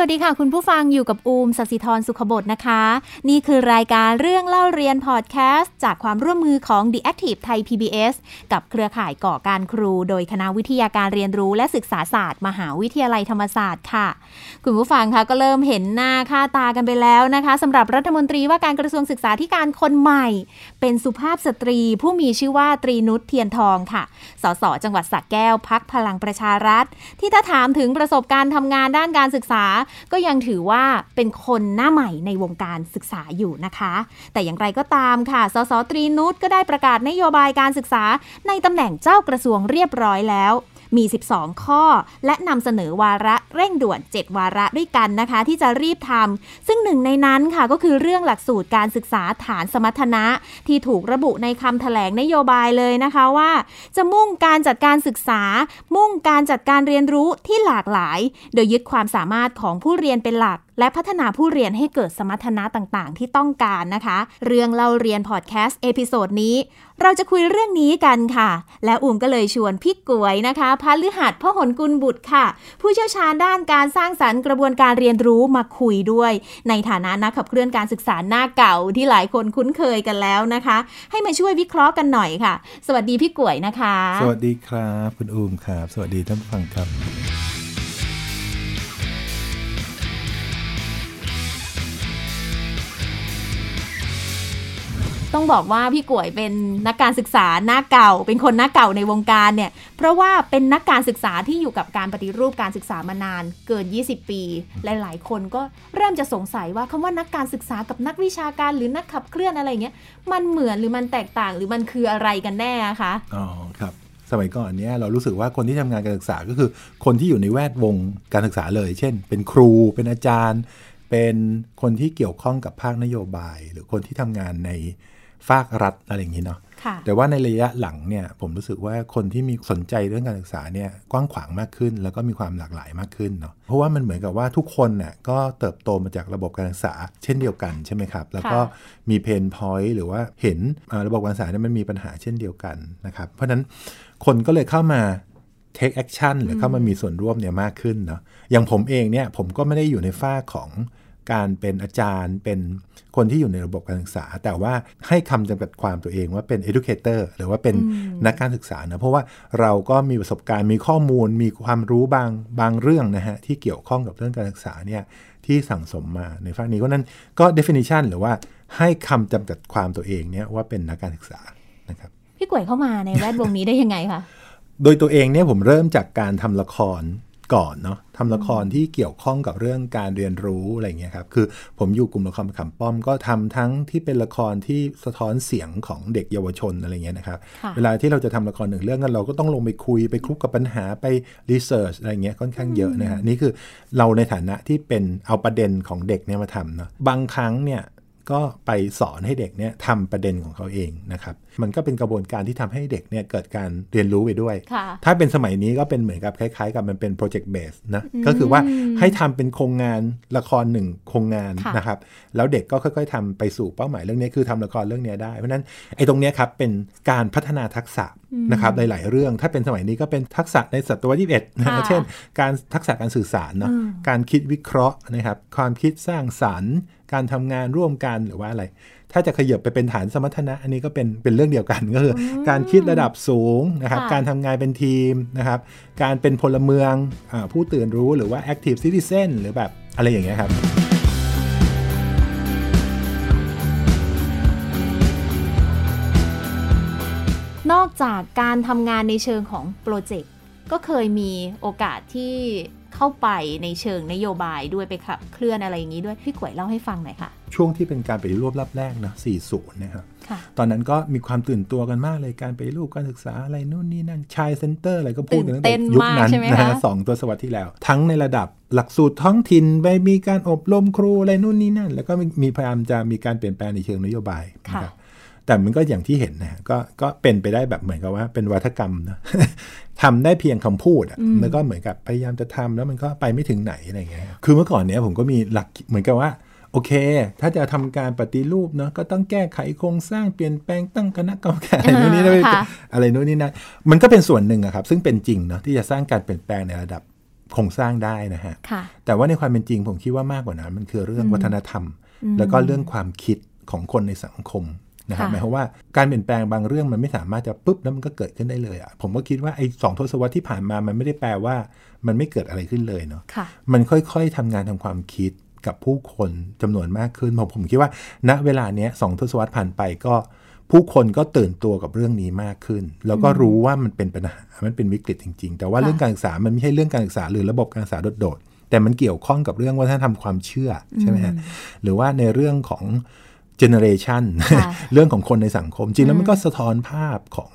สวัสดีค่ะคุณผู้ฟังอยู่กับศักดิ์สิธรสุขบดนะคะนี่คือรายการเรื่องเล่าเรียนพอดแคสต์จากความร่วมมือของ The Active Thai PBS กับเครือข่ายก่อการครูโดยคณะวิทยาการเรียนรู้และศึกษาศาสตร์มหาวิทยาลัยธรรมศาสตร์ค่ะคุณผู้ฟังคะก็เริ่มเห็นหน้าค่าตากันไปแล้วนะคะสำหรับรัฐมนตรีว่าการกระทรวงศึกษาธิการคนใหม่เป็นสุภาพสตรีผู้มีชื่อว่าตรีนุชเทียนทองค่ะสสจังหวัดสระแก้วพรรคพลังประชารัฐที่ถ้าถามถึงประสบการณ์ทำงานด้านการศึกษาก็ยังถือว่าเป็นคนหน้าใหม่ในวงการศึกษาอยู่นะคะแต่อย่างไรก็ตามค่ะสสตรีนุชก็ได้ประกาศนโยบายการศึกษาในตำแหน่งเจ้ากระทรวงเรียบร้อยแล้วมี12ข้อและนำเสนอวาระเร่งด่วน7วาระด้วยกันนะคะที่จะรีบทำซึ่งหนึ่งในนั้นค่ะก็คือเรื่องหลักสูตรการศึกษาฐานสมรรถนะที่ถูกระบุในคำแถลงนโยบายเลยนะคะว่าจะมุ่งการจัดการศึกษามุ่งการจัดการเรียนรู้ที่หลากหลายโดยยึดความสามารถของผู้เรียนเป็นหลักและพัฒนาผู้เรียนให้เกิดสมรรถนะต่างๆที่ต้องการนะคะเรื่องเล่าเรียนพอดแคสต์เอพิโซดนี้เราจะคุยเรื่องนี้กันค่ะและก็เลยชวนพี่ก๋วยนะคะพฤหัสพหลกุลบุตรค่ะผู้เชี่ยวชาญด้านการสร้างสรรค์กระบวนการเรียนรู้มาคุยด้วยในฐานะนักขับเคลื่อนการศึกษาหน้าเก่าที่หลายคนคุ้นเคยกันแล้วนะคะให้มาช่วยวิเคราะห์กันหน่อยค่ะสวัสดีพี่ก๋วยนะคะสวัสดีครับคุณอูมครับสวัสดีท่านผู้ฟังครับต้องบอกว่าพี่ก๋วยเป็นนักการศึกษาหน้าเก่าเป็นคนหน้าเก่าในวงการเนี่ยเพราะว่าเป็นนักการศึกษาที่อยู่กับการปฏิรูปการศึกษามานานเกิน20ปีและหลายคนก็เริ่มจะสงสัยว่าคำว่านักการศึกษากับนักวิชาการหรือนักขับเคลื่อนอะไรเงี้ยมันเหมือนหรือมันแตกต่างหรือมันคืออะไรกันแน่คะอ๋อครับสมัยก่อนเนี่ยเรารู้สึกว่าคนที่ทำงานการศึกษาก็คือคนที่อยู่ในแวดวงการศึกษาเลยเช่นเป็นครูเป็นอาจารย์เป็นคนที่เกี่ยวข้องกับภาคนโยบายหรือคนที่ทำงานในภาครัฐอะไรอย่างนี้เนาะแต่ว่าในระยะหลังเนี่ยผมรู้สึกว่าคนที่มีสนใจเรื่องการศึกษาเนี่ยกว้างขวางมากขึ้นแล้วก็มีความหลากหลายมากขึ้นเนาะเพราะว่ามันเหมือนกับว่าทุกคนน่ะก็เติบโตมาจากระบบการศึกษาเช่นเดียวกันใช่ไหมครับแล้วก็มีเพนพอยต์หรือว่าเห็นระบบการศึกษาเนี่ยมันมีปัญหาเช่นเดียวกันนะครับเพราะนั้นคนก็เลยเข้ามาเทคแอคชั่นหรือเข้ามามีส่วนร่วมเนี่ยมากขึ้นเนาะอย่างผมเองเนี่ยผมก็ไม่ได้อยู่ในฝ้าของการเป็นอาจารย์เป็นคนที่อยู่ในระบบการศึกษาแต่ว่าให้คำจำกัดความตัวเองว่าเป็น educator หรือว่าเป็นนักการศึกษานะเพราะว่าเราก็มีประสบการณ์มีข้อมูลมีความรู้บางเรื่องนะฮะที่เกี่ยวข้องกับเรื่องการศึกษาเนี่ยที่สั่งสมมาในฝั่งนี้เพราะนั้นก็ definition หรือว่าให้คำจำกัดความตัวเองเนี่ยว่าเป็นนักการศึกษานะครับพี่ก๋วยเข้ามาในแวดวงนี้ได้ยังไงคะโดยตัวเองเนี่ยผมเริ่มจากการทำละครก่อนเนาะทำละครที่เกี่ยวข้องกับเรื่องการเรียนรู้อะไรเงี้ยครับคือผมอยู่กลุ่มละครขำป้อมก็ทำทั้งที่เป็นละครที่สะท้อนเสียงของเด็กเยาวชนอะไรเงี้ยนะครับเวลาที่เราจะทำละครหนึ่งเรื่องกันเราก็ต้องลงไปคุยไปคลุกกับปัญหาไปรีเสิร์ชอะไรเงี้ยค่อนข้างเยอะนะฮะนี่คือเราในฐานะที่เป็นเอาประเด็นของเด็กเนี่ยมาทำเนาะบางครั้งเนี่ยก็ไปสอนให้เด็กเนี่ยทำประเด็นของเขาเองนะครับมันก็เป็นกระบวนการที่ทำให้เด็กเนี่ยเกิดการเรียนรู้ไปด้วยถ้าเป็นสมัยนี้ก็เป็นเหมือนกับคล้ายๆกับมันเป็น project based นะก็คือว่าให้ทำเป็นโครงงานละครหนึ่งโครงงานนะครับแล้วเด็กก็ค่อยๆทำไปสู่เป้าหมายเรื่องนี้คือทำละครเรื่องนี้ได้เพราะนั้นไอ้ตรงนี้ครับเป็นการพัฒนาทักษะนะครับหลายๆเรื่องถ้าเป็นสมัยนี้ก็เป็นทักษะในศตวรรษที่21นะเช่นการทักษะการสื่อสารเนาะการคิดวิเคราะห์นะครับความคิดสร้างสรรค์การทำงานร่วมกันหรือว่าอะไรถ้าจะขยับไปเป็นฐานสมรรถนะอันนี้ก็เป็นเรื่องเดียวกันก็คือการคิดระดับสูงนะครับการทำงานเป็นทีมนะครับการเป็นพลเมืองผู้ตื่นรู้หรือว่า active citizen หรือแบบอะไรอย่างเงี้ยครับนอกจากการทำงานในเชิงของโปรเจกต์ก็เคยมีโอกาสที่เข้าไปในเชิงนโยบายด้วยไปขับเคลื่อนอะไรอย่างนี้ด้วยพี่ก๋วยเล่าให้ฟังหน่อยค่ะช่วงที่เป็นการปฏิรูปรอบแรกนะ40นะครับตอนนั้นก็มีความตื่นตัวกันมากเลยการปฏิรูปการศึกษาอะไรนู่นนี่นั่นชายเซ็นเตอร์อะไรก็พูดกันตั้งแต่ยุคนั้นนะ2ตัวศตวรรษที่แล้วทั้งในระดับหลักสูตรท้องถิ่นไปมีการอบรมครูอะไรนู่นนี่นั่นแล้วก็มีพยายามจะมีการเปลี่ยนแปลงในเชิงนโยบายนะครับแต่มันก็อย่างที่เห็นนะก็เป็นไปได้แบบเหมือนกับว่าเป็นวาทกรรมนะทำได้เพียงคำพูดอ่ะแล้วก็เหมือนกับพยายามจะทำแล้วมันก็ไปไม่ถึงไหนอะไรเงี้ยคือเมื่อก่อนเนี้ยผมก็มีหลักเหมือนกับว่าโอ เคถ้าจะทำการปฏิรูปเนาะก็ต้องแก้ไขโครงสร้างเปลี่ยนแปลงตั้งคณะกรรมการอะไรนู่นนี่นั่นอะไรนู่นนี่นั่นมันก็เป็นส่วนหนึ่งอะครับซึ่งเป็นจริงเนาะที่จะสร้างการเปลี่ยนแปลงในระดับโครงสร้างได้นะฮะแต่ว่าในความเป็นจริงผมคิดว่ามากกว่านั้นมันคือเรื่องวัฒนธรรมแล้วก็เรื่องความคิดของคนในสังคมนะครับหมายความว่าการเปลี่ยนแปลงบางเรื่องมันไม่สามารถจะปุ๊บแล้วมันก็เกิดขึ้นได้เลยอ่ะผมก็คิดว่าไอ้2ทศวรรษที่ผ่านมามันไม่ได้แปลว่ามันไม่เกิดอะไรขึ้นเลยเนาะมันค่อยๆทำงานทำความคิดกับผู้คนจำนวนมากขึ้นผมคิดว่าณเวลาเนี้ย2ทศวรรษผ่านไปก็ผู้คนก็ตื่นตัวกับเรื่องนี้มากขึ้นแล้วก็รู้ว่ามันเป็นปัญหามันเป็นวิกฤตจริงๆแต่ว่าเรื่องการศึกษามันไม่ใช่เรื่องการศึกษาหรือระบบการศึกษาโดดๆแต่มันเกี่ยวข้องกับเรื่องวัฒนธรรมความเชื่อใช่ไหมฮะหรือว่าในเรื่องของเจเนเรชันเรื่องของคนในสังคมจริงแล้วมันก็สะท้อนภาพของ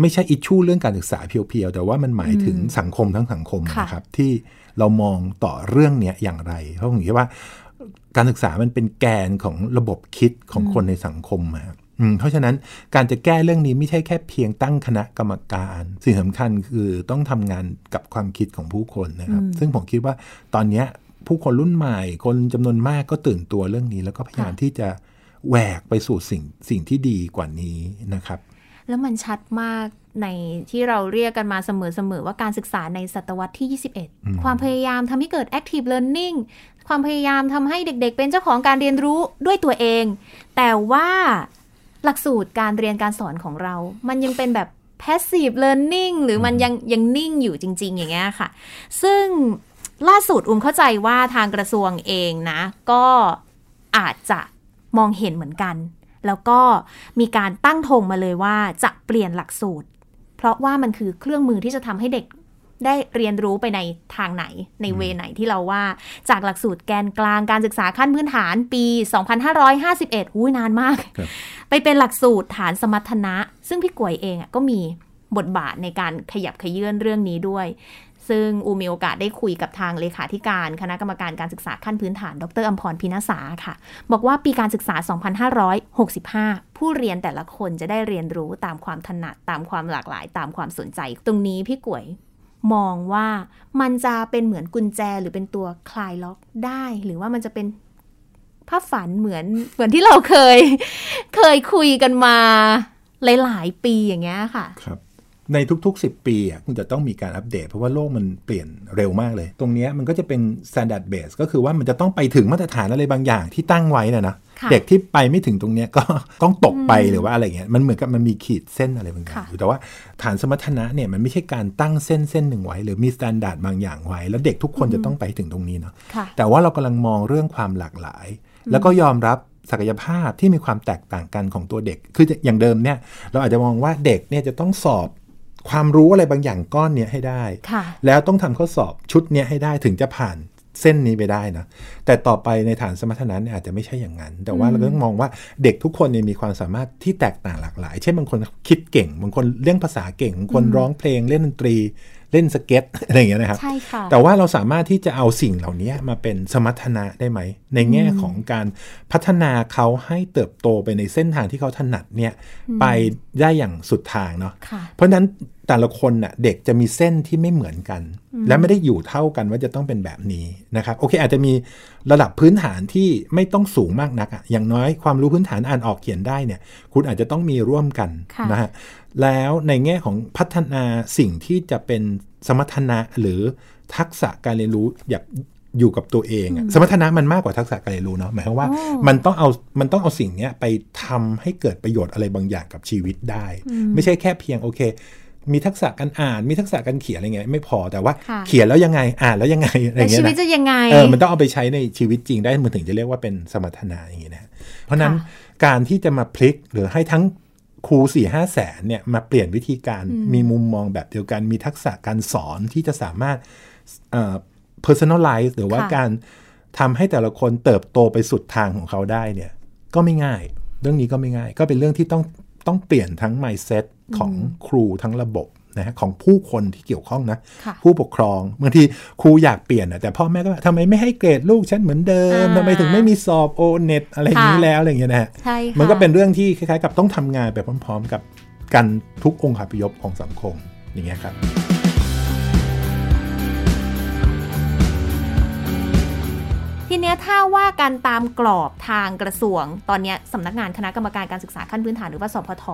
ไม่ใช่อิชชูเรื่องการศึกษาเพียวๆแต่ว่ามันหมายถึงสังคมทั้งสังคมนะครับที่เรามองต่อเรื่องเนี้ยอย่างไรเพราะผมคิดว่าการศึกษามันเป็นแกนของระบบคิดของคนในสังคมครับเพราะฉะนั้นการจะแก้เรื่องนี้ไม่ใช่แค่เพียงตั้งคณะกรรมการสิ่งสำคัญคือต้องทำงานกับความคิดของผู้คนนะครับซึ่งผมคิดว่าตอนนี้ผู้คนรุ่นใหม่คนจำนวนมากก็ตื่นตัวเรื่องนี้แล้วก็พยายามที่จะแหวกไปสู่สิ่งที่ดีกว่านี้นะครับแล้วมันชัดมากในที่เราเรียกกันมาเสมอๆว่าการศึกษาในศตวรรษที่21ความพยายามทำให้เกิด active learning ความพยายามทำให้เด็กๆเป็นเจ้าของการเรียนรู้ด้วยตัวเองแต่ว่าหลักสูตรการเรียนการสอนของเรามันยังเป็นแบบ passive learning หรือมันยังนิ่งอยู่จริงๆอย่างเงี้ยค่ะซึ่งล่าสุดเข้าใจว่าทางกระทรวงเองนะก็อาจจะมองเห็นเหมือนกันแล้วก็มีการตั้งธงมาเลยว่าจะเปลี่ยนหลักสูตรเพราะว่ามันคือเครื่องมือที่จะทำให้เด็กได้เรียนรู้ไปในทางไหนในเวไหนที่เราว่าจากหลักสูตรแกนกลางการศึกษาขั้นพื้นฐานปี2551หูยนานมากไปเป็นหลักสูตรฐานสมรรถนะซึ่งพี่ก๋วยเองก็มีบทบาทในการขยับเขยื้อนเรื่องนี้ด้วยซึ่งอูมีโอกาสได้คุยกับทางเลขาธิการคณะกรรมการการศึกษาขั้นพื้นฐานดร.อัมพรพิณสาค่ะบอกว่าปีการศึกษา2565ผู้เรียนแต่ละคนจะได้เรียนรู้ตามความถนัดตามความหลากหลายตามความสนใจตรงนี้พี่ก๋วยมองว่ามันจะเป็นเหมือนกุญแจหรือเป็นตัวคลายล็อกได้หรือว่ามันจะเป็นภาพฝันเหมือนที่เราเคยคุยกันมาหลายๆปีอย่างเงี้ยค่ะครับในทุกๆ10ปีคุณจะต้องมีการอัปเดตเพราะว่าโลกมันเปลี่ยนเร็วมากเลยตรงนี้มันก็จะเป็น standard base ก็คือว่ามันจะต้องไปถึงมาตรฐานอะไรบางอย่างที่ตั้งไว้นะเด็กที่ไปไม่ถึงตรงนี้ก็ต้องตกไปหรือว่าอะไรเงี้ยมันเหมือนกับมันมีขีดเส้นอะไรบางอย่างอยู่แต่ว่าฐานสมรรถนะเนี่ยมันไม่ใช่การตั้งเส้นหนึ่งไว้หรือมี standard บางอย่างไว้แล้วเด็กทุกคนจะต้องไปถึงตรงนี้เนาะแต่ว่าเรากำลังมองเรื่องความหลากหลายแล้วก็ยอมรับศักยภาพที่มีความแตกต่างกันของตัวเด็กคืออย่างเดิมเนี่ยเราอาจจะมองว่าเด็กเนี่ยจะต้องสอบความรู้อะไรบางอย่างก้อนเนี้ยให้ได้แล้วต้องทำข้อสอบชุดเนี้ยให้ได้ถึงจะผ่านเส้นนี้ไปได้นะแต่ต่อไปในฐานสมรรถนะเนี่ยอาจจะไม่ใช่อย่างนั้นแต่ว่าเราต้องมองว่าเด็กทุกคนเนี่ยมีความสามารถที่แตกต่างหลากหลายเช่นบางคนคิดเก่งบางคนเรื่องภาษาเก่งบางคนร้องเพลงเล่นดนตรีเล่นสเก็ตอะไรอย่างเงี้ยนะครับแต่ว่าเราสามารถที่จะเอาสิ่งเหล่านี้มาเป็นสมรรถนะได้ไหมในแง่ของการพัฒนาเขาให้เติบโตไปในเส้นทางที่เขาถนัดเนี่ยไปได้อย่างสุดทางเนาะเพราะฉะนั้นแต่ละคนน่ะเด็กจะมีเส้นที่ไม่เหมือนกันและไม่ได้อยู่เท่ากันว่าจะต้องเป็นแบบนี้นะครับโอเคอาจจะมีระดับพื้นฐานที่ไม่ต้องสูงมากนักอย่างน้อยความรู้พื้นฐานอ่านออกเขียนได้เนี่ยคุณอาจจะต้องมีร่วมกันนะฮะแล้วในแง่ของพัฒนาสิ่งที่จะเป็นสมรรถนะหรือทักษะการเรียนรู้แบบอยู่กับตัวเองสมรรถนะมันมากกว่าทักษะการเรียนรู้เนาะหมายความว่ามันต้องเอาสิ่งเนี้ยไปทำให้เกิดประโยชน์อะไรบางอย่างกับชีวิตได้ไม่ใช่แค่เพียงโอเคมีทักษะการอ่านมีทักษะการเขียนอะไรเงี้ยไม่พอแต่ว่าเขียนแล้วยังไงอ่านแล้วยังไงอะไรเงี้ยนะชีวิตจะยังไงมันต้องเอาไปใช้ในชีวิตจริงได้มันถึงจะเรียกว่าเป็นสมรรถนะอย่างงี้นะเพราะนั้นการที่จะมาพลิกหรือให้ทั้งครู 4-5 แสนเนี่ยมาเปลี่ยนวิธีการมีมุมมองแบบเดียวกันมีทักษะการสอนที่จะสามารถpersonalize หรือว่าการทำให้แต่ละคนเติบโตไปสุดทางของเขาได้เนี่ยก็ไม่ง่ายเรื่องนี้ก็ไม่ง่ายก็เป็นเรื่องที่ต้องเปลี่ยนทั้ง mindset ของครูทั้งระบบนะของผู้คนที่เกี่ยวข้องนะผู้ปกครองบางทีครูอยากเปลี่ยนแต่พ่อแม่ก็ทำไมไม่ให้เกรดลูกฉันเหมือนเดิมทำไมถึงไม่มีสอบ O.Net อะไรอย่างนี้แล้วอะไรอย่างเงี้ยนะฮะมันก็เป็นเรื่องที่คล้ายๆกับต้องทำงานไปพร้อมๆกับกันทุกองค์คาพยพของสังคมอย่างเงี้ยครับที นี้ถ้าว่ากันตามกรอบทางกระทรวงตอนนี้สำนักงานคณะกรรมการการศึกษาขั้นพื้นฐานหรือว่าสพท.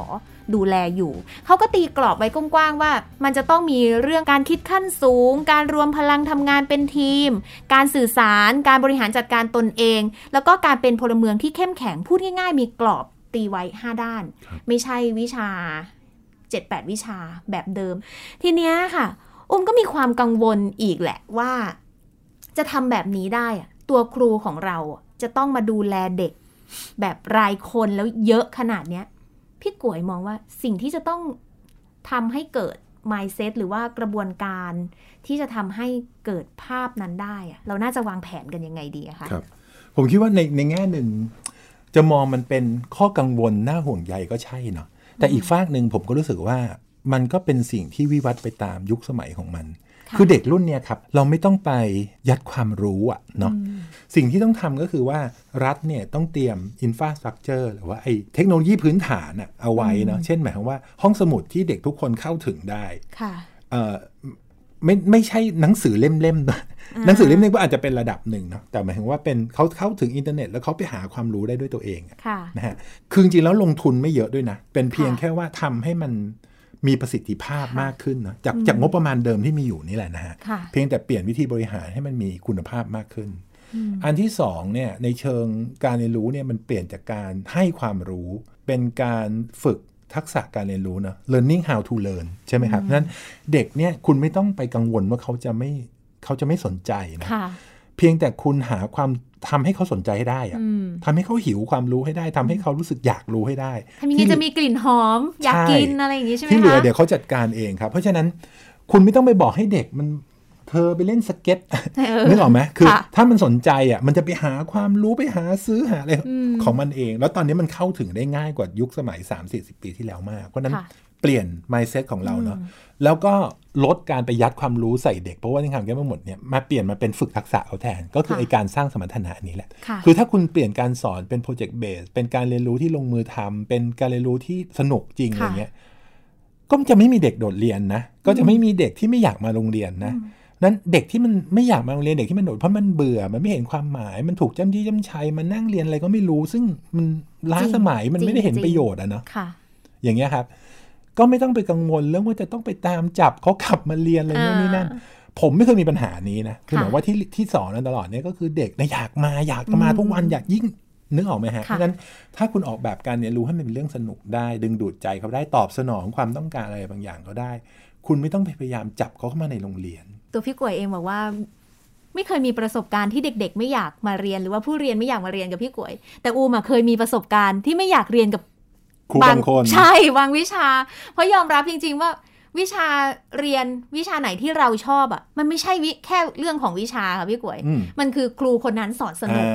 ดูแลอยู่เขาก็ตีกรอบไว้กว้างๆว่ามันจะต้องมีเรื่องการคิดขั้นสูงการรวมพลังทำงานเป็นทีมการสื่อสารการบริหารจัดการตนเองแล้วก็การเป็นพลเมืองที่เข้มแข็งพูดง่ายๆมีกรอบตีไว้5ด้านไม่ใช่วิชา 7-8 วิชาแบบเดิมทีเนี้ยค่ะก็มีความกังวลอีกแหละว่าจะทำแบบนี้ได้ตัวครูของเราจะต้องมาดูแลเด็กแบบรายคนแล้วเยอะขนาดเนี้ยพี่ก๋วยมองว่าสิ่งที่จะต้องทำให้เกิด mindset หรือว่ากระบวนการที่จะทำให้เกิดภาพนั้นได้เราน่าจะวางแผนกันยังไงดีคะครับผมคิดว่าในแง่หนึ่งจะมองมันเป็นข้อกังวลน่าห่วงใยก็ใช่เนาะแต่อีกฝากหนึ่งผมก็รู้สึกว่ามันก็เป็นสิ่งที่วิวัฒน์ไปตามยุคสมัยของมัน คือเด็กรุ่นเนี่ยครับเราไม่ต้องไปยัดความรู้อะเนาะสิ่งที่ต้องทำก็คือว่ารัฐเนี่ยต้องเตรียม infrastructure หรือว่าไอ้เทคโนโลยีพื้นฐานอะเอาไว้เนาะเช่นหมายความว่าห้องสมุดที่เด็กทุกคนเข้าถึงได้ไม่ใช่หนังสือเล่มๆหนังสือเล่มๆก็อาจจะเป็นระดับหนึ่งเนาะแต่หมายถึงว่าเป็นเขาเข้าถึงอินเทอร์เน็ตแล้วเขาไปหาความรู้ได้ด้วยตัวเองนะฮะคือจริงๆแล้วลงทุนไม่เยอะด้วยนะเป็นเพียงแค่ว่าทำให้มันมีประสิทธิภาพมากขึ้นนะจากงบประมาณเดิมที่มีอยู่นี่แหละนะฮะเพียงแต่เปลี่ยนวิธีบริหารให้มันมีคุณภาพมากขึ้นอันที่สองเนี่ยในเชิงการเรียนรู้เนี่ยมันเปลี่ยนจากการให้ความรู้เป็นการฝึกทักษะการเรียนรู้นะ learning how to learn ใช่ไหมครับนั้นเด็กเนี่ยคุณไม่ต้องไปกังวลว่าเขาจะไม่สนใจนะเพียงแต่คุณหาความทำให้เขาสนใจให้ได้อะทำให้เขาหิวความรู้ให้ได้ทำให้เขารู้สึกอยากรู้ให้ได้ทำยังไงจะมีกลิ่นหอมอยากกินอะไรอย่างนี้ใช่ไหมคะที่เหลือเดี๋ยวเขาจัดการเองครับเพราะฉะนั้นคุณไม่ต้องไปบอกให้เด็กมันเธอไปเล่นสเก็ตนึกออกไหมคือถ้ามันสนใจอ่ะมันจะไปหาความรู้ไปหาซื้อหาอะไรของมันเองแล้วตอนนี้มันเข้าถึงได้ง่ายกว่ายุคสมัย 30-40 ปีที่แล้วมากเพราะนั้นเปลี่ยน mindset ของเราเนาะแล้วก็ลดการไปยัดความรู้ใส่เด็กเพราะว่าที่ทำกันมาหมดเนี่ยมาเปลี่ยนมาเป็นฝึกทักษะเอาแทนก็คือไอการสร้างสมรรถนะนี้แหละคือถ้าคุณเปลี่ยนการสอนเป็น project base เป็นการเรียนรู้ที่ลงมือทำเป็นการเรียนรู้ที่สนุกจริงอะไรเงี้ยก็จะไม่มีเด็กโดดเรียนนะก็จะไม่มีเด็กที่ไม่อยากมาโรงเรียนนะนั้นเด็กที่มันไม่อยากมาโรงเรียนเด็กที่มันโดดเพราะมันเบื่อมันไม่เห็นความหมายมันถูกจ้ำชัยมันนั่งเรียนอะไรก็ไม่รู้ซึ่งมันล้าสมัยมันไม่ได้เห็นประโยชน์อะเนาะอย่างเงี้ยครับก็ไม่ต้องไปกังวลเรื่องว่าจะต้องไปตามจับเขาขับมาเรียนอะไรนู่นนี่นั่นผมไม่เคยมีปัญหานี้นะคือหมายว่าที่สอนตลอดเนี่ยก็คือเด็กนะอยากมาทุกวันอยากยิ่งนึกออกไหมฮะเพราะฉะนั้นถ้าคุณออกแบบการเรียนรู้ให้มันเป็นเรื่องสนุกได้ดึงดูดใจเขาได้ตอบสนองความต้องการอะไรบางอย่างเขาได้คุณไม่ต้องพยายามจับเขาเข้ามาในโรงเรียนตัวพี่กวยเองบอกว่าไม่เคยมีประสบการณ์ที่เด็กๆไม่อยากมาเรียนหรือว่าผู้เรียนไม่อยากมาเรียนกับพี่กวยแต่อูมาเคยมีประสบการณ์ที่ไม่อยากเรียนกับบางคนใช่บางวิชาเพราะยอมรับจริงๆว่าวิชาเรียนวิชาไหนที่เราชอบอ่ะมันไม่ใช่แค่เรื่องของวิชาค่ะพี่กวยมันคือครูคนนั้นสอนสนุก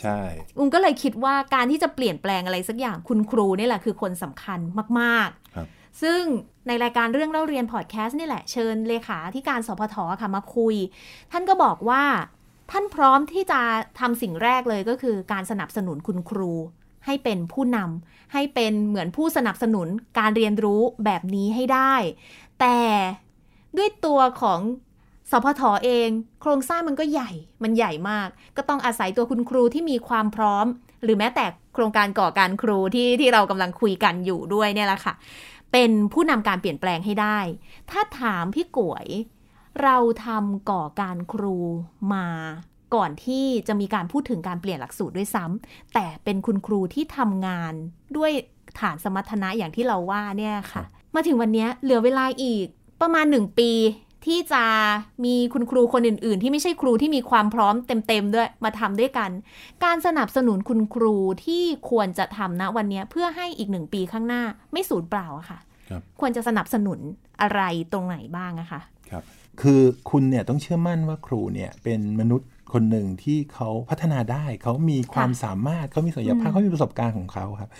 ใช่อุ้มก็เลยคิดว่าการที่จะเปลี่ยนแปลงอะไรสักอย่างคุณครูนี่แหละคือคนสำคัญมากๆซึ่งในรายการเรื่องเล่าเรียนพอดแคสต์นี่แหละเชิญเลขาธิการสพท.ค่ะมาคุยท่านก็บอกว่าท่านพร้อมที่จะทำสิ่งแรกเลยก็คือการสนับสนุนคุณครูให้เป็นผู้นำให้เป็นเหมือนผู้สนับสนุนการเรียนรู้แบบนี้ให้ได้แต่ด้วยตัวของสพท.เองโครงสร้างมันก็ใหญ่มันใหญ่มากก็ต้องอาศัยตัวคุณครูที่มีความพร้อมหรือแม้แต่โครงการก่อการครูที่เรากำลังคุยกันอยู่ด้วยเนี่ยแหละค่ะเป็นผู้นำการเปลี่ยนแปลงให้ได้ถ้าถามพี่ก๋วยเราทำก่อการครูมาก่อนที่จะมีการพูดถึงการเปลี่ยนหลักสูตรด้วยซ้ำแต่เป็นคุณครูที่ทำงานด้วยฐานสมรรถนะอย่างที่เราว่าเนี่ยค่ะมาถึงวันนี้เหลือเวลาอีกประมาณ1ปีที่จะมีคุณครูคนอื่นๆที่ไม่ใช่ครูที่มีความพร้อมเต็มๆด้วยมาทำด้วยกันการสนับสนุนคุณครูที่ควรจะทำณวันนี้เพื่อให้อีก1ปีข้างหน้าไม่สูญเปล่าค่ะควรจะสนับสนุนอะไรตรงไหนบ้างอะคะครับคือคุณเนี่ยต้องเชื่อมั่นว่าครูเนี่ยเป็นมนุษย์คนหนึ่งที่เขาพัฒนาได้เขามีความสามารถเขามีศักยภาพเขามีประสบการณ์ของเขาครับ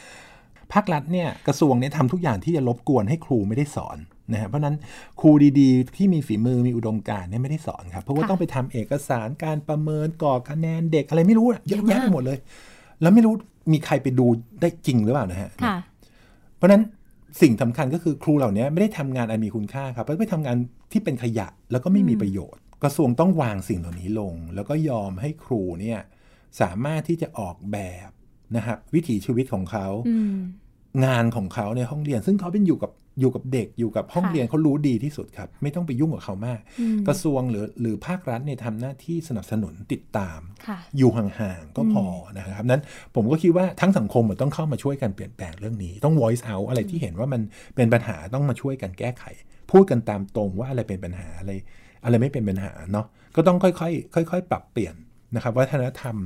ภาครัฐเนี่ยกระทรวงเนี่ยทำทุกอย่างที่จะรบกวนให้ครูไม่ได้สอนนะฮะเพราะนั้นครูดีๆที่มีฝีมือมีอุดมการณ์เนี่ยไม่ได้สอนครับเพราะว่าต้องไปทำเอกสารการประเมินกรอกคะแนนเด็กอะไรไม่รู้เยอะแยะไปหมดเลยแล้วไม่รู้มีใครไปดูได้จริงหรือเปล่านะฮะเพราะนั้นสิ่งสำคัญก็คือครูเหล่านี้ไม่ได้ทำงานอันมีคุณค่าครับไม่ได้ทำงานที่เป็นขยะแล้วก็ไม่มีประโยชน์กระทรวงต้องวางสิ่งเหล่านี้ลงแล้วก็ยอมให้ครูเนี่ย สามารถที่จะออกแบบนะครับวิถีชีวิตของเขางานของเขาในห้องเรียนซึ่งเขาเป็นอยู่กับเด็กอยู่กับห้องเรียนเขารู้ดีที่สุดครับไม่ต้องไปยุ่งกับเขามากกระทรวงหรือภาครัฐเนี่ยทำหน้าที่สนับสนุนติดตามอยู่ห่างๆก็พอนะครับนั้นผมก็คิดว่าทั้งสังคมต้องเข้ามาช่วยกันเปลี่ยนแปลงเรื่องนี้ต้อง voice out อะไรที่เห็นว่ามันเป็นปัญหาต้องมาช่วยกันแก้ไขพูดกันตามตรงว่าอะไรเป็นปัญหาอะไรไม่เป็นปัญหาเนาะก็ต้องค่อยๆปรับเปลี่ยนนะครับวัฒนธรรม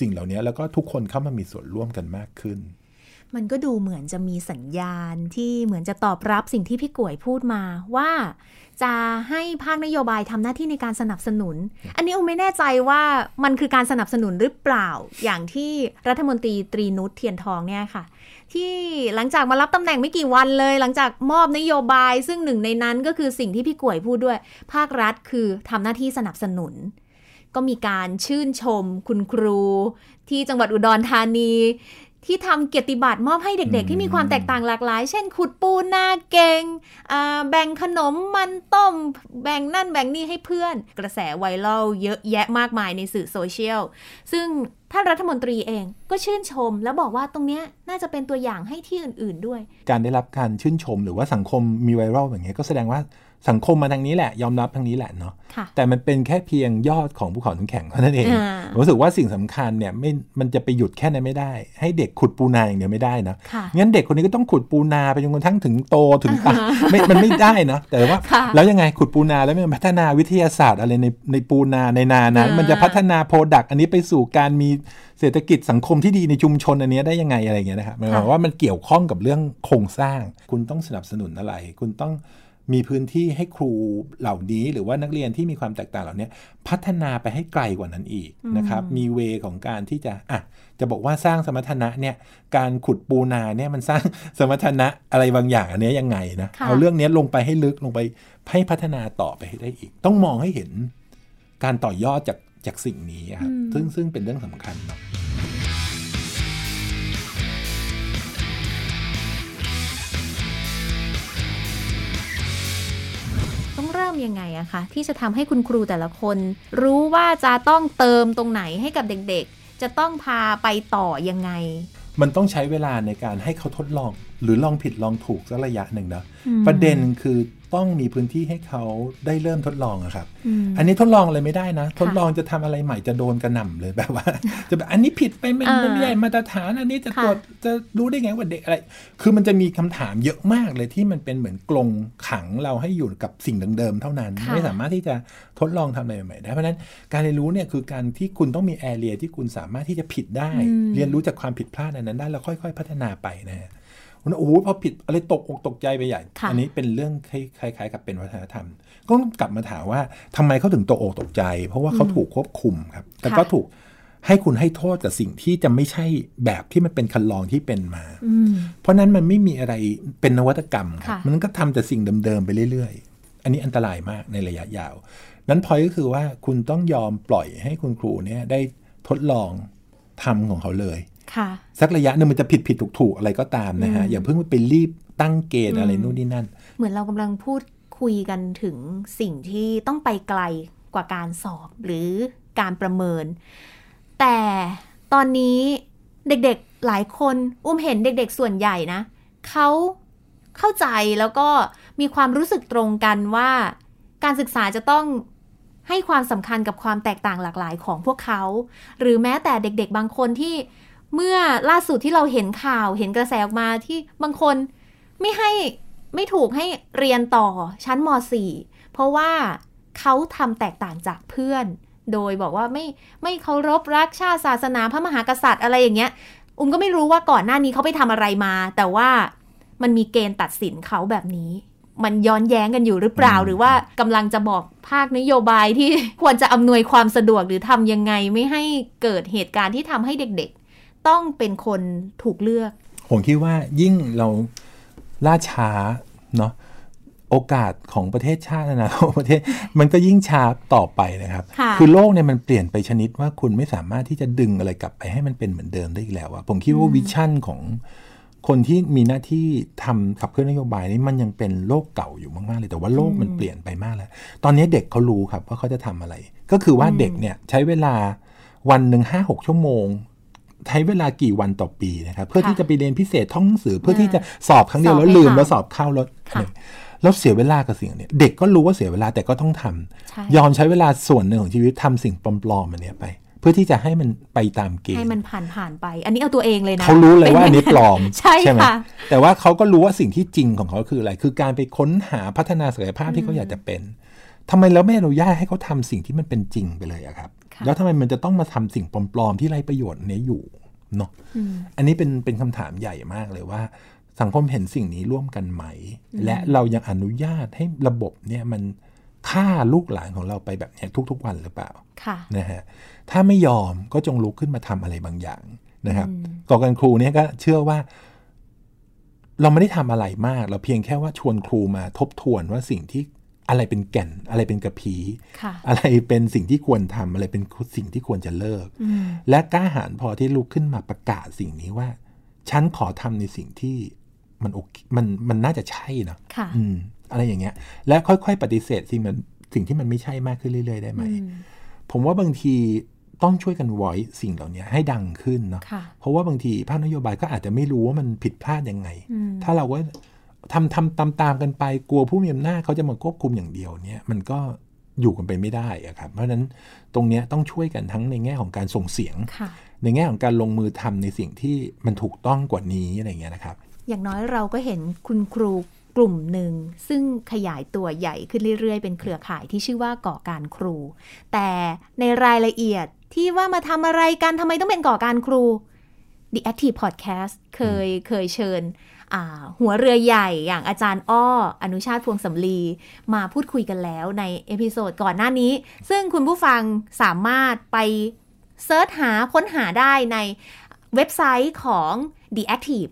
สิ่งเหล่านี้แล้วก็ทุกคนเข้ามามีส่วนร่วมกันมากขึ้นมันก็ดูเหมือนจะมีสัญญาณที่เหมือนจะตอบรับสิ่งที่พี่ก๋วยพูดมาว่าจะให้ภาคนโยบายทำหน้าที่ในการสนับสนุนอันนี้ไม่แน่ใจว่ามันคือการสนับสนุนหรือเปล่าอย่างที่รัฐมนตรีตรีนุชเทียนทองเนี่ยค่ะที่หลังจากมารับตำแหน่งไม่กี่วันเลยหลังจากมอบนโยบายซึ่งหนึ่งในนั้นก็คือสิ่งที่พี่ก๋วยพูดด้วยภาครัฐคือทำหน้าที่สนับสนุนก็มีการชื่นชมคุณครูที่จังหวัดอุดรธานีที่ทำเกียรติบัตรมอบให้เด็กๆที่มีความแตกต่างหลากหลายเช่นขุดปูนาเก่งแบ่งขนมมันต้มแบ่งนั่นแบ่งนี่ให้เพื่อนกระแสไวรัลเยอะแยะมากมายในสื่อโซเชียลซึ่งท่านรัฐมนตรีเองก็ชื่นชมและบอกว่าตรงนี้น่าจะเป็นตัวอย่างให้ที่อื่นๆด้วยการได้รับการชื่นชมหรือว่าสังคมมีไวรัลอย่างเงี้ยก็แสดงว่าสังคมมาทางนี้แหละยอมรับทางนี้แหละเนาะแต่มันเป็นแค่เพียงยอดของภูเขาน้ำแข็งเท่านั้นเองรู้สึกว่าสิ่งสำคัญเนี่ยมันจะไปหยุดแค่นั้นไม่ได้ให้เด็กขุดปูนาอย่างเดียวไม่ได้นะงั้นเด็กคนนี้ก็ต้องขุดปูนาไปจนกระทั่งถึงโตถึงตายมันไม่ได้นะแต่ว่าแล้วยังไงขุดปูนาแล้วมันพัฒนาวิทยาศาสตร์อะไรในปูนาในนานั้นมันจะพัฒนาโปรดักต์อันนี้ไปสู่การมีเศรษฐกิจสังคมที่ดีในชุมชนอันนี้ได้ยังไงอะไรอย่างเงี้ยนะครับหมายความว่ามันเกี่ยวข้องกับเรื่องโครงสร้างคุณต้องสนับสนุนอะไรคุณต้องมีพื้นที่ให้ครูเหล่านี้หรือว่านักเรียนที่มีความแตกต่างเหล่านี้พัฒนาไปให้ไกลกว่านั้นอีกนะครับมีเวของการที่จะบอกว่าสร้างสมรรถนะเนี่ยการขุดปูนาเนี่ยมันสร้างสมรรถนะอะไรบางอย่างอันนี้ยังไงนะเอาเรื่องนี้ลงไปให้ลึกลงไปให้พัฒนาต่อไปให้ได้อีกต้องมองให้เห็นการต่อยอดจากสิ่งนี้ครับซึ่งเป็นเรื่องสำคัญเนาะยังไงอะคะที่จะทำให้คุณครูแต่ละคนรู้ว่าจะต้องเติมตรงไหนให้กับเด็กๆจะต้องพาไปต่อยังไงมันต้องใช้เวลาในการให้เขาทดลองหรือลองผิดลองถูกสักระยะหนึ่งนะประเด็นคือต้องมีพื้นที่ให้เขาได้เริ่มทดลองอะครับอันนี้ทดลองอะไรไม่ได้นะทดลองจะทำอะไรใหม่จะโดนกระหน่ำเลยแบบว่าจะแบบอันนี้ผิดไปมันไม่ได้มาตรฐานอันนี้จะตรวจจะรู้ได้ไงว่าเด็กอะไรคือมันจะมีคำถามเยอะมากเลยที่มันเป็นเหมือนกรงขังเราให้อยู่กับสิ่งเดิมๆเท่านั้นไม่สามารถที่จะทดลองทำอะไรใหม่ได้เพราะนั้นการเรียนรู้เนี่ยคือการที่คุณต้องมีแอเรียที่คุณสามารถที่จะผิดได้เรียนรู้จากความผิดพลาดนั้นได้แล้วค่อยๆพัฒนาไปนะโอ้โหพอผิดอะไรตกอกตกใจไปใหญ่อันนี้เป็นเรื่องคล้ายๆกับเป็นวัฒนธรรมก็กลับมาถามว่าทำไมเขาถึงตกอกตกใจเพราะว่าเขาถูกควบคุมครับแล้วก็ถูกให้คุณให้โทษกับสิ่งที่จะไม่ใช่แบบที่มันเป็นคันลองที่เป็นมาเพราะนั้นมันไม่มีอะไรเป็นนวัตกรรมมันก็ทำแต่สิ่งเดิมๆไปเรื่อยๆอันนี้อันตรายมากในระยะยาวนั้นพอยก็คือว่าคุณต้องยอมปล่อยให้คุณครูเนี่ยได้ทดลองทำของเขาเลยสักระยะนึงมันจะผิดถูกอะไรก็ตามนะฮะอย่าเพิ่งไปรีบตั้งเกณฑ์อะไรนู่นนี่นั่นเหมือนเรากำลังพูดคุยกันถึงสิ่งที่ต้องไปไกลกว่าการสอบหรือการประเมินแต่ตอนนี้เด็กๆหลายคนเห็นเด็กๆส่วนใหญ่นะเขาเข้าใจแล้วก็มีความรู้สึกตรงกันว่าการศึกษาจะต้องให้ความสำคัญกับความแตกต่างหลากหลายของพวกเขาหรือแม้แต่เด็กๆบางคนที่เมื่อล่าสุดที่เราเห็นข่าวเห็นกระแสออกมาที่บางคนไม่ถูกให้เรียนต่อชั้นม.4 เพราะว่าเขาทำแตกต่างจากเพื่อนโดยบอกว่าไม่เคารพรักชาติศาสนาพระมหากษัตริย์อะไรอย่างเงี้ยก็ไม่รู้ว่าก่อนหน้านี้เขาไปทำอะไรมาแต่ว่ามันมีเกณฑ์ตัดสินเขาแบบนี้มันย้อนแย้งกันอยู่หรือเปล่าหรือว่ากำลังจะบอกภาคนโยบายที่ควรจะอำนวยความสะดวกหรือทำยังไงไม่ให้เกิดเหตุการณ์ที่ทำให้เด็กต้องเป็นคนถูกเลือกผมคิดว่ายิ่งเราล่าช้าเนาะโอกาสของประเทศชาตินะประเทศมันก็ยิ่งช้าต่อไปนะครับคือโลกเนี่ยมันเปลี่ยนไปชนิดว่าคุณไม่สามารถที่จะดึงอะไรกลับไปให้มันเป็นเหมือนเดิมได้อีกแล้วอะผมคิดว่าวิชั่นของคนที่มีหน้าที่ทำขับเคลื่อนนโยบายนี้มันยังเป็นโลกเก่าอยู่มากๆเลยแต่ว่าโลกมันเปลี่ยนไปมากแล้วตอนนี้เด็กเขารู้ครับว่าเขาจะทำอะไรก็คือว่าเด็กเนี่ยใช้เวลา วันหนึ่ง5-6 ชั่วโมงใช้เวลากี่วันต่อปีนะครับเพื่อที่จะไปเรียนพิเศษท่องหนังสือเพื่อที่จะสอบครั้งเดียวแล้วลืมแล้วสอบเข้าแล้วเสียเวลากับสิ่งนี้เด็กก็รู้ว่าเสียเวลาแต่ก็ต้องทำยอมใช้เวลาส่วนหนึ่งของชีวิตทำสิ่งปลอมๆมันเนี้ยไปเพื่อที่จะให้มันไปตามเกณฑ์ให้มันผ่านไปอันนี้เอาตัวเองเลยนะเขารู้เลยว่าอันนี้ปลอมใช่ไหมแต่ว่าเขาก็รู้ว่าสิ่งที่จริงของเขาคืออะไรคือการไปค้นหาพัฒนาศักยภาพที่เขาอยากจะเป็นทำไมเราไม่อนุญาตให้เขาทำสิ่งที่มันเป็นจริงไปเลยอะครับแล้วทำไมมันจะต้องมาทำสิ่งปลอมๆที่ไร้ประโยชน์นี้อยู่เนาะอันนี้เป็นคำถามใหญ่มากเลยว่าสังคมเห็นสิ่งนี้ร่วมกันไหมและเรายังอนุญาตให้ระบบเนี่ยมันฆ่าลูกหลานของเราไปแบบนี้ทุกๆวันหรือเปล่านะฮะถ้าไม่ยอมก็จงลุกขึ้นมาทำอะไรบางอย่างนะครับกองการครูเนี่ยก็เชื่อว่าเราไม่ได้ทำอะไรมากเราเพียงแค่ว่าชวนครูมาทบทวนว่าสิ่งที่อะไรเป็นแก่นอะไรเป็นกระพี้อะไรเป็นสิ่งที่ควรทำอะไรเป็นสิ่งที่ควรจะเลิกและกล้าหาญพอที่ลุกขึ้นมาประกาศสิ่งนี้ว่าฉันขอทำในสิ่งที่มันโอเคมันน่าจะใช่เนาะอะไรอย่างเงี้ยและค่อยๆปฏิเสธสิ่งที่มันไม่ใช่มากขึ้นเรื่อยๆได้ไหมผมว่าบางทีต้องช่วยกันไว้สิ่งเหล่านี้ให้ดังขึ้นเนาะเพราะว่าบางทีภาคนโยบายก็อาจจะไม่รู้ว่ามันผิดพลาดยังไงถ้าเราก็ทำตามกันไปกลัวผู้มีอำนาจเขาจะมาควบคุมอย่างเดียวเนี่ยมันก็อยู่กันไปไม่ได้อะครับเพราะฉะนั้นตรงนี้ต้องช่วยกันทั้งในแง่ของการส่งเสียงในแง่ของการลงมือทำในสิ่งที่มันถูกต้องกว่านี้อะไรเงี้ยนะครับอย่างน้อยเราก็เห็นคุณครูกลุ่มหนึ่งซึ่งขยายตัวใหญ่ขึ้นเรื่อยๆเป็นเครือข่ายที่ชื่อว่าก่อการครูแต่ในรายละเอียดที่ว่ามาทำอะไรกันทำไมต้องเป็นก่อการครู The Active Podcast เคยเชิญหัวเรือใหญ่อย่างอาจารย์อ้ออนุชาติพวงสำลีมาพูดคุยกันแล้วในเอพิโซดก่อนหน้านี้ซึ่งคุณผู้ฟังสามารถไปเซิร์ชหาค้นหาได้ในเว็บไซต์ของ The Active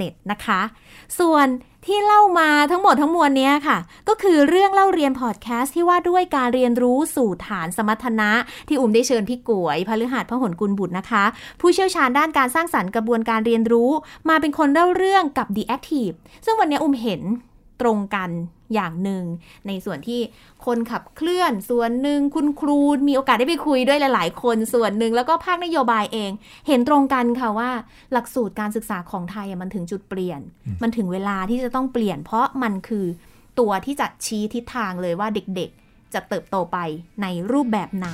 .net นะคะส่วนที่เล่ามาทั้งหมดทั้งมวลเนี้ยค่ะก็คือเรื่องเล่าเรียนพอดแคสต์ที่ว่าด้วยการเรียนรู้สู่ฐานสมรรถนะที่ได้เชิญพี่ก๋วยพฤหัสพหลกุลบุตรนะคะผู้เชี่ยวชาญด้านการสร้างสรรค์กระบวนการเรียนรู้มาเป็นคนเล่าเรื่องกับ The Active ซึ่งวันนี้เห็นตรงกันอย่างหนึ่งในส่วนที่คนขับเคลื่อนส่วนหนึ่งคุณครูมีโอกาสได้ไปคุยด้วยหลายๆคนส่วนหนึ่งแล้วก็ภาคนโยบายเองเห็นตรงกันค่ะว่าหลักสูตรการศึกษาของไทยมันถึงจุดเปลี่ยนมันถึงเวลาที่จะต้องเปลี่ยนเพราะมันคือตัวที่จะชี้ทิศทางเลยว่าเด็กๆจะเติบโตไปในรูปแบบไหน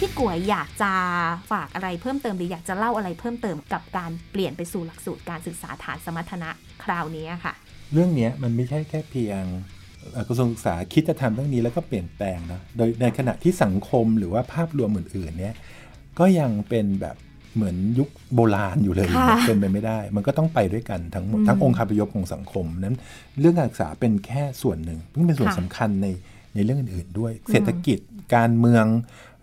พี่ก๋วยอยากจะฝากอะไรเพิ่มเติมหรืออยากจะเล่าอะไรเพิ่มเติมกับการเปลี่ยนไปสู่หลักสูตรการศึกษาฐานสมรรถนะคราวนี้ค่ะเรื่องนี้มันไม่ใช่แค่เพียงกระทรวงศึกษาคิดจะทำเรื่องนี้แล้วก็เปลี่ยนแปลงนะโดยในขณะที่สังคมหรือว่าภาพรวมอื่นๆเนี่ยก็ยังเป็นแบบเหมือนยุคโบราณอยู่เลยเป็นไปไม่ได้มันก็ต้องไปด้วยกันทั้งหมดทั้งองค์คาพยพของสังคมนั้นเรื่องการศึกษาเป็นแค่ส่วนหนึ่งซึ่งเป็นส่วนสำคัญในเรื่องอื่นๆด้วยเศรษฐกิจการเมือง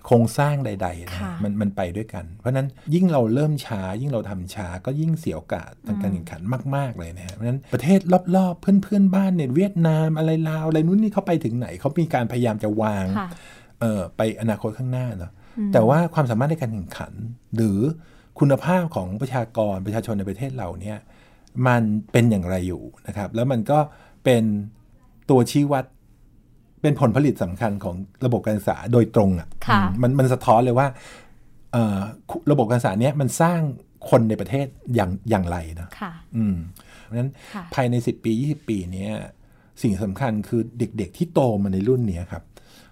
โครงสร้างใดๆนะมันไปด้วยกันเพราะนั้นยิ่งเราเริ่มช้ายิ่งเราทำช้าก็ยิ่งเสียโอกาสทางการแข่งขันมากๆเลยนะฮะเพราะนั้นประเทศรอบๆเพื่อนๆบ้านเนี่ยเวียดนามอะไรลาวอะไรนู้นนี่เขาไปถึงไหนเขามีการพยายามจะวางไปอนาคตข้างหน้าเนาะแต่ว่าความสามารถในการแข่งขันหรือคุณภาพของประชาชนในประเทศเราเนี่ยมันเป็นอย่างไรอยู่นะครับแล้วมันก็เป็นตัวชี้วัดเป็นผลผลิตสำคัญของระบบการศึกษาโดยตรงอ่ะมันสะท้อนเลยว่าระบบการศึกษาเนี้ยมันสร้างคนในประเทศอย่างไรนะเพราะฉะนั้นภายใน10ปี20ปีเนี้ยสิ่งสำคัญคือเด็กๆที่โตมาในรุ่นเนี้ยครับ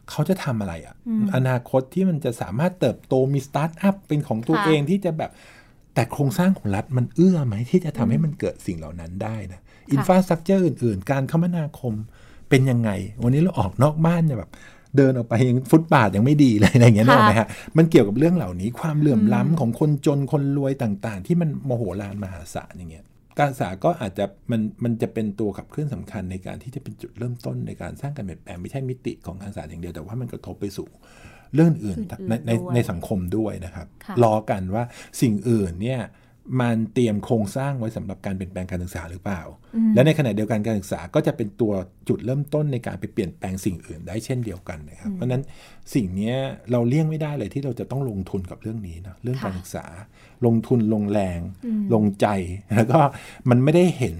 เขาจะทำอะไรอ่ะอนาคตที่มันจะสามารถเติบโตมีสตาร์ทอัพเป็นของตัวเองที่จะแบบแต่โครงสร้างของรัฐมันเอื้อไหมที่จะทำให้มันเกิดสิ่งเหล่านั้นได้นะอินฟราสตรัคเจอร์อื่นๆการคมนาคมเป็นยังไงวันนี้เราออกนอกบ้านเนี่ยแบบเดินออกไปยังฟุตบาทยังไม่ดีเลยอะไรอย่างเงี้ยได้ไหมฮะมันเกี่ยวกับเรื่องเหล่านี้ความเหลื่อมล้ำของคนจนคนรวยต่างๆที่มันมโหฬารมหาศาลอย่างเงี้ยการศึกษาก็อาจจะมันจะเป็นตัวขับเคลื่อนสำคัญในการที่จะเป็นจุดเริ่มต้นในการสร้างการเปลี่ยนแปลงไม่ใช่มิติของการศึกษาอย่างเดียวแต่ว่ามันกระทบไปสู่เรื่องอื่นในสังคมด้วยนะครับรอกันว่าสิ่งอื่นเนี่ยมันเตรียมโครงสร้างไว้สำหรับการเปลี่ยนแปลงการศึกษาหรือเปล่าและในขณะเดียวกันการศึกษาก็จะเป็นตัวจุดเริ่มต้นในการไปเปลี่ยนแปลงสิ่งอื่นได้เช่นเดียวกันนะครับเพราะนั้นสิ่งนี้เราเลี่ยงไม่ได้เลยที่เราจะต้องลงทุนกับเรื่องนี้นะเรื่องการศึกษาลงทุนลงแรงลงใจแล้วก็มันไม่ได้เห็น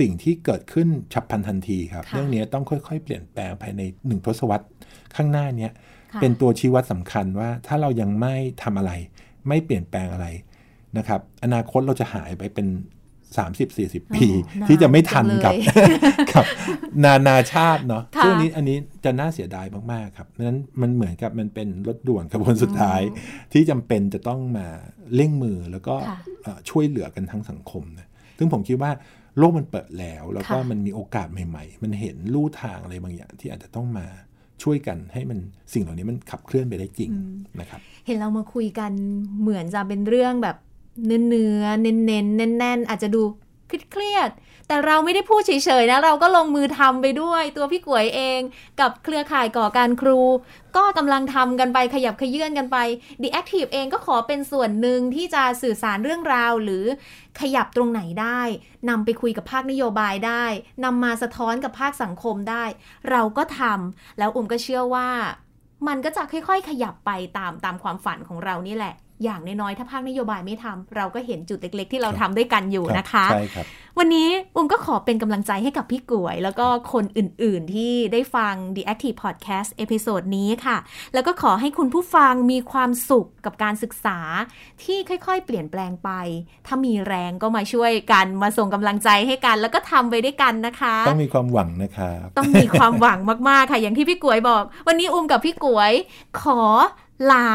สิ่งที่เกิดขึ้นฉับพลันทันทีครับเรื่องนี้ต้องค่อยๆเปลี่ยนแปลงภายใน1ทศวรรษข้างหน้านี้เป็นตัวชี้วัดสำคัญว่าถ้าเรายังไม่ทำอะไรไม่เปลี่ยนแปลงอะไรนะครับอนาคตเราจะหายไปเป็น30-40 ปีที่จะไม่ทันกับนานาชาติเนาะซึ่งอันนี้จะน่าเสียดายมากๆครับเพราะฉะนั้นมันเหมือนกับมันเป็นรถด่วนขบวนสุดท้ายที่จำเป็นจะต้องมาเร่งมือแล้วก็ช่วยเหลือกันทั้งสังคมนะซึ่งผมคิดว่าโลกมันเปิดแล้วก็มันมีโอกาสใหม่ๆมันเห็นลู่ทางอะไรบางอย่างที่อาจจะต้องมาช่วยกันให้มันสิ่งเหล่านี้มันขับเคลื่อนไปได้จริงนะครับเห็นเรามาคุยกันเหมือนจะเป็นเรื่องแบบเน้นๆอาจจะดูเครียดแต่เราไม่ได้พูดเฉยๆนะเราก็ลงมือทำไปด้วยตัวพี่ก๋วยเองกับเครือข่ายก่อการครูก็กำลังทำกันไปขยับเขยื้อนกันไป The Active เองก็ขอเป็นส่วนหนึ่งที่จะสื่อสารเรื่องราวหรือขยับตรงไหนได้นำไปคุยกับภาคนโยบายได้นำมาสะท้อนกับภาคสังคมได้เราก็ทำแล้วก็เชื่อว่ามันก็จะค่อยๆขยับไปตามความฝันของเรานี่แหละอย่างน้อยๆถ้าภาคนโยบายไม่ทำเราก็เห็นจุดเล็กๆที่เราทำด้วยกันอยู่นะคะใช่ครับวันนี้ก็ขอเป็นกำลังใจให้กับพี่ก๋วยแล้วก็คนอื่นๆที่ได้ฟัง The Active Podcast เอพิโซดนี้ค่ะแล้วก็ขอให้คุณผู้ฟังมีความสุขกับการศึกษาที่ค่อยๆเปลี่ยนแปลงไปถ้ามีแรงก็มาช่วยกันมาส่งกำลังใจให้กันแล้วก็ทำไปด้วยกันนะคะต้องมีความหวังนะคะต้องมีความหวังมากๆค่ะอย่างที่พี่ก๋วยบอกวันนี้กับพี่ก๋วยขอลา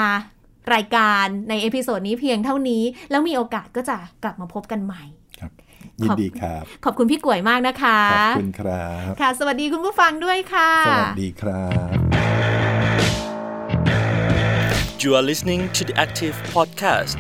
รายการในเอพิโซดนี้เพียงเท่านี้แล้วมีโอกาสก็จะกลับมาพบกันใหม่ครับยินดีครับขอบคุณพี่ก๋วยมากนะคะขอบคุณครับค่ะสวัสดีคุณผู้ฟังด้วยค่ะสวัสดีครับ You are listening to the Active Podcast